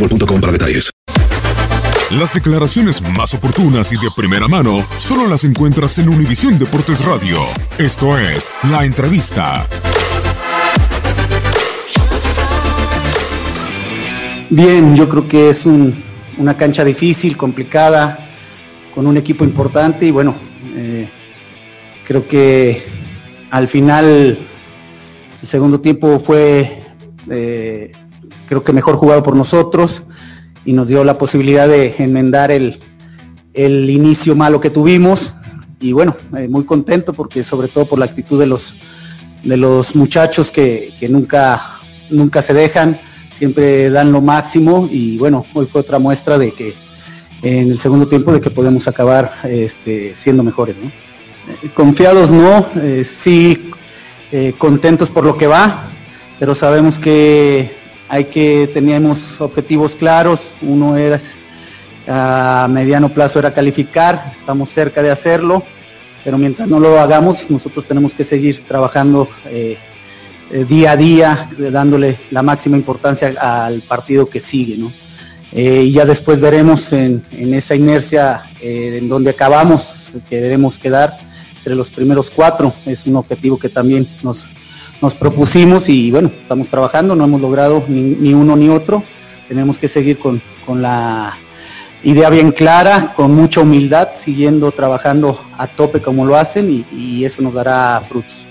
Para detalles. Las declaraciones más oportunas y de primera mano solo las encuentras en Univisión Deportes Radio. Esto es La Entrevista. Bien, yo creo que es una cancha difícil, complicada, con un equipo importante y bueno, creo que al final el segundo tiempo fue creo que mejor jugado por nosotros y nos dio la posibilidad de enmendar el inicio malo que tuvimos y bueno, muy contento porque sobre todo por la actitud de los muchachos que nunca se dejan, siempre dan lo máximo y bueno, hoy fue otra muestra de que en el segundo tiempo de que podemos acabar siendo mejores, ¿no? Confiados no, sí, contentos por lo que va, pero sabemos que teníamos objetivos claros. Uno era, a mediano plazo, era calificar. Estamos cerca de hacerlo, pero mientras no lo hagamos, nosotros tenemos que seguir trabajando día a día, dándole la máxima importancia al partido que sigue, ¿no? Y ya después veremos en esa inercia en donde acabamos, que debemos quedar entre los primeros 4. Es un objetivo que también nos propusimos y bueno, estamos trabajando, no hemos logrado ni uno ni otro. Tenemos que seguir con la idea bien clara, con mucha humildad, siguiendo trabajando a tope como lo hacen y eso nos dará frutos.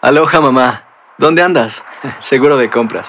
Aloha, mamá. ¿Dónde andas? Seguro de compras.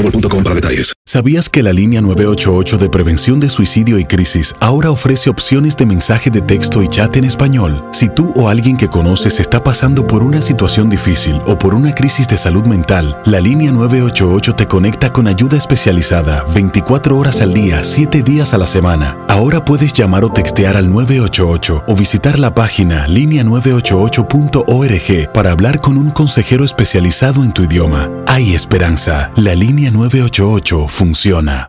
boostmobile.com para detalles. ¿Sabías que la línea 988 de prevención de suicidio y crisis ahora ofrece opciones de mensaje de texto y chat en español? Si tú o alguien que conoces está pasando por una situación difícil o por una crisis de salud mental, la línea 988 te conecta con ayuda especializada 24 horas al día, 7 días a la semana. Ahora puedes llamar o textear al 988 o visitar la página linea988.org para hablar con un consejero especializado en tu idioma. Hay esperanza. La línea 988 funciona.